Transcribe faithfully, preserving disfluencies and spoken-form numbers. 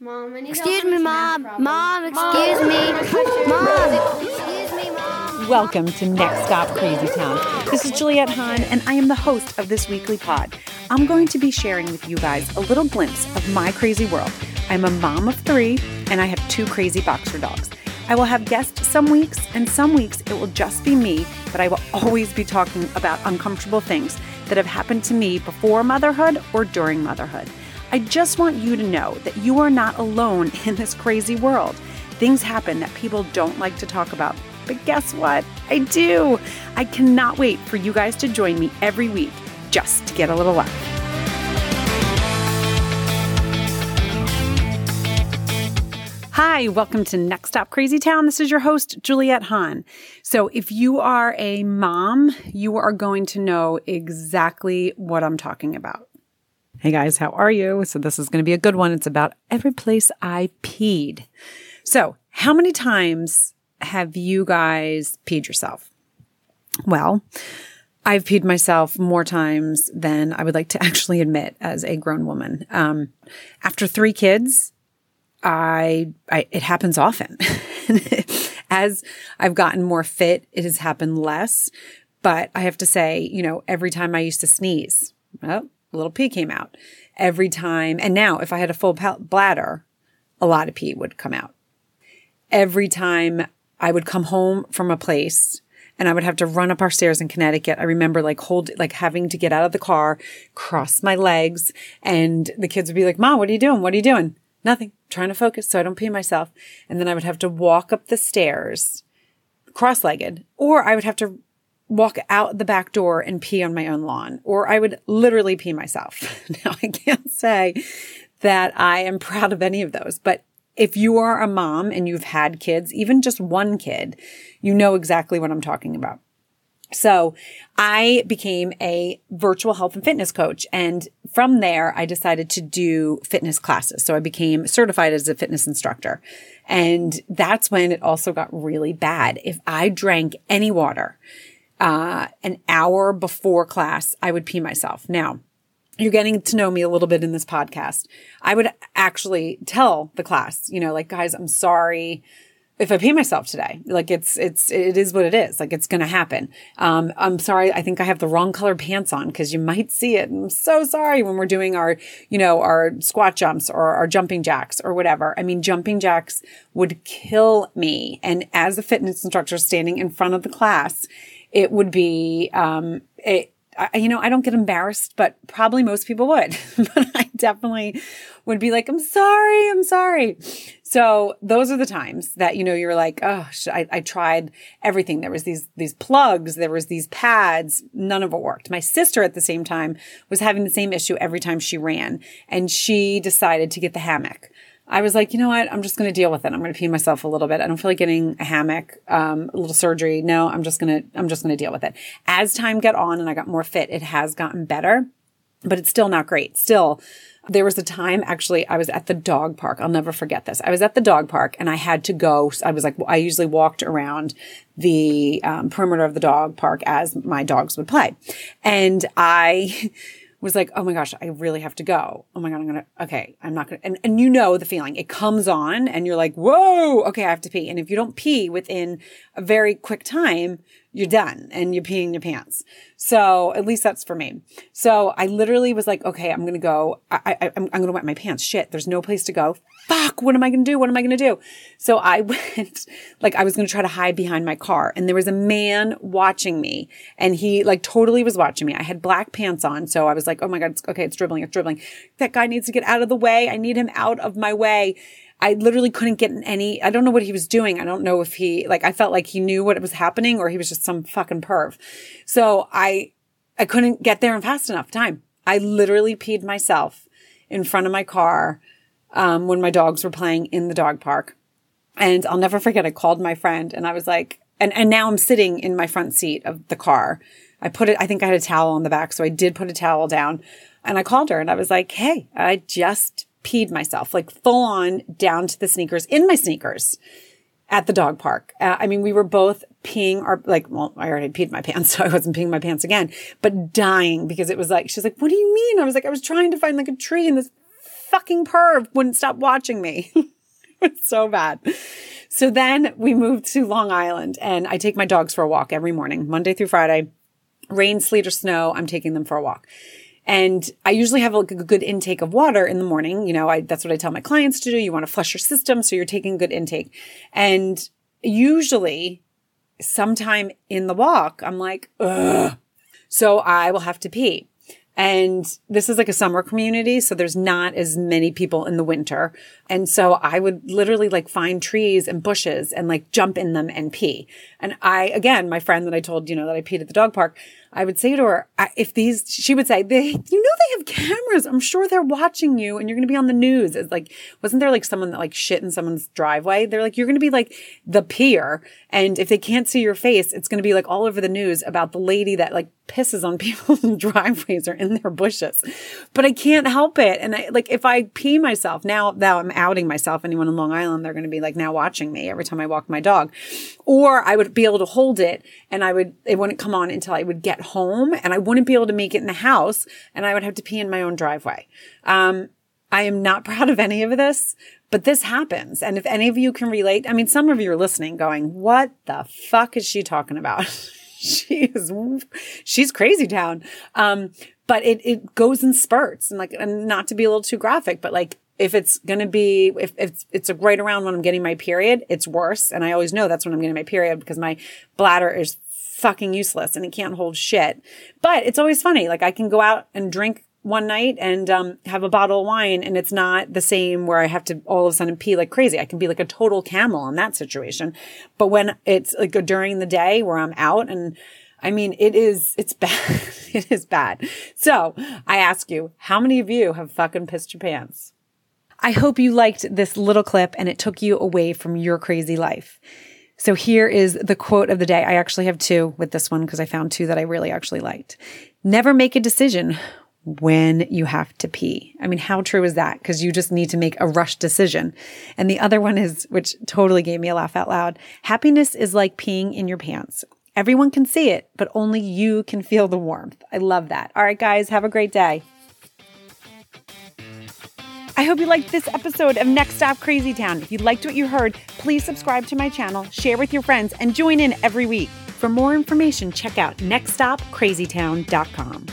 Mom, I need excuse me, Mom. Mom, excuse Mom. me. Mom, excuse me, Mom. Welcome to Next Stop Crazy Town. This is Juliette Hahn, and I am the host of this weekly pod. I'm going to be sharing with you guys a little glimpse of my crazy world. I'm a mom of three, and I have two crazy boxer dogs. I will have guests some weeks, and some weeks it will just be me, but I will always be talking about uncomfortable things that have happened to me before motherhood or during motherhood. I just want you to know that you are not alone in this crazy world. Things happen that people don't like to talk about, but guess what? I do. I cannot wait for you guys to join me every week just to get a little laugh. Hi, welcome to Next Stop Crazy Town. This is your host, Juliette Hahn. So if you are a mom, you are going to know exactly what I'm talking about. Hey guys, how are you? So this is going to be a good one. It's about every place I peed. So how many times have you guys peed yourself? Well, I've peed myself more times than I would like to actually admit as a grown woman. Um, after three kids, I, I it happens often. As I've gotten more fit, it has happened less. But I have to say, you know, every time I used to sneeze, well, a little pee came out every time. And now if I had a full bladder, a lot of pee would come out. Every time I would come home from a place and I would have to run up our stairs in Connecticut. I remember like hold, like having to get out of the car, cross my legs, and the kids would be like, Mom, what are you doing? What are you doing? Nothing. I'm trying to focus so I don't pee myself. And then I would have to walk up the stairs cross-legged, or I would have to walk out the back door and pee on my own lawn, or I would literally pee myself. Now, I can't say that I am proud of any of those, but if you are a mom and you've had kids, even just one kid, you know exactly what I'm talking about. So I became a virtual health and fitness coach. And from there, I decided to do fitness classes. So I became certified as a fitness instructor. And that's when it also got really bad. If I drank any water, Uh, an hour before class, I would pee myself. Now, you're getting to know me a little bit in this podcast. I would actually tell the class, you know, like, guys, I'm sorry if I pee myself today. Like, it's, it's, it is what it is. Like, it's going to happen. Um, I'm sorry. I think I have the wrong colored pants on because you might see it. I'm so sorry when we're doing our, you know, our squat jumps or our jumping jacks or whatever. I mean, jumping jacks would kill me. And as a fitness instructor standing in front of the class, it would be, um, it, I, you know, I don't get embarrassed, but probably most people would. But I definitely would be like, I'm sorry, I'm sorry. So those are the times that, you know, you're like, oh, I, I tried everything. There was these, these plugs, there was these pads, none of it worked. My sister at the same time was having the same issue every time she ran, and she decided to get the hammock. I was like, you know what? I'm just going to deal with it. I'm going to pee myself a little bit. I don't feel like getting a hammock, um, a little surgery. No, I'm just going to, I'm just going to deal with it. As time got on and I got more fit, it has gotten better, but it's still not great. Still, there was a time actually I was at the dog park. I'll never forget this. I was at the dog park and I had to go. I was like, I usually walked around the um, perimeter of the dog park as my dogs would play. And I was like, oh my gosh, I really have to go. Oh my God, I'm going to, okay, I'm not going to. And, and you know the feeling. It comes on and you're like, whoa, okay, I have to pee. And if you don't pee within a very quick time, you're done and you're peeing your pants. So at least that's for me. So I literally was like, okay, I'm going to go. I, I, I'm, I'm going to wet my pants. Shit, there's no place to go. Fuck, what am I going to do? What am I going to do? So I went, like, I was going to try to hide behind my car. And there was a man watching me. And he, like, totally was watching me. I had black pants on. So I was like, oh my God, it's, okay, it's dribbling, it's dribbling. That guy needs to get out of the way. I need him out of my way. I literally couldn't get in any, I don't know what he was doing. I don't know if he, like, I felt like he knew what was happening or he was just some fucking perv. So I, I couldn't get there in fast enough time. I literally peed myself in front of my car Um, when my dogs were playing in the dog park. And I'll never forget, I called my friend and I was like, and, and now I'm sitting in my front seat of the car. I put it, I think I had a towel on the back. So I did put a towel down and I called her and I was like, hey, I just peed myself, like full on down to the sneakers, in my sneakers at the dog park. Uh, I mean, we were both peeing our, like, well, I already peed my pants, so I wasn't peeing my pants again, but dying because it was like, she's like, what do you mean? I was like, I was trying to find like a tree in this fucking perv wouldn't stop watching me. It's so bad. So then we moved to Long Island, and I take my dogs for a walk every morning, Monday through Friday. Rain, sleet, or snow, I'm taking them for a walk. And I usually have like a good intake of water in the morning. You know, I, that's what I tell my clients to do. You want to flush your system, so you're taking good intake. And usually, sometime in the walk, I'm like, ugh. So I will have to pee. And this is like a summer community, so there's not as many people in the winter. And so I would literally like find trees and bushes and like jump in them and pee. And I, again, my friend that I told, you know, that I peed at the dog park, I would say to her, I, if these, she would say, they, you know, they have cameras. I'm sure they're watching you and you're going to be on the news. It's like, wasn't there like someone that like shit in someone's driveway? They're like, you're going to be like the peer. And if they can't see your face, it's going to be like all over the news about the lady that like pisses on people's driveways or in their bushes. But I can't help it. And I, like, if I pee myself now, now I'm outing myself. Anyone in Long Island, they're going to be like now watching me every time I walk my dog. Or I would be able to hold it and I would, it wouldn't come on until I would get home, and I wouldn't be able to make it in the house, and I would have to pee in my own driveway. Um, I am not proud of any of this, but this happens. And if any of you can relate, I mean, some of you are listening going, what the fuck is she talking about? she is, she's crazy town. Um, But it, it goes in spurts, and like, and not to be a little too graphic, but like, if it's going to be, if, if it's, it's right around when I'm getting my period, it's worse. And I always know that's when I'm getting my period because my bladder is fucking useless and it can't hold shit. But it's always funny. Like I can go out and drink one night and, um, have a bottle of wine, and it's not the same where I have to all of a sudden pee like crazy. I can be like a total camel in that situation. But when it's like during the day where I'm out, and I mean, it is, it's bad. It is bad. So I ask you, how many of you have fucking pissed your pants? I hope you liked this little clip and it took you away from your crazy life. So here is the quote of the day. I actually have two with this one because I found two that I really actually liked. Never make a decision when you have to pee. I mean, how true is that? Because you just need to make a rush decision. And the other one is, which totally gave me a laugh out loud, happiness is like peeing in your pants. Everyone can see it, but only you can feel the warmth. I love that. All right, guys, have a great day. I hope you liked this episode of Next Stop Crazy Town. If you liked what you heard, please subscribe to my channel, share with your friends, and join in every week. For more information, check out next stop crazy town dot com.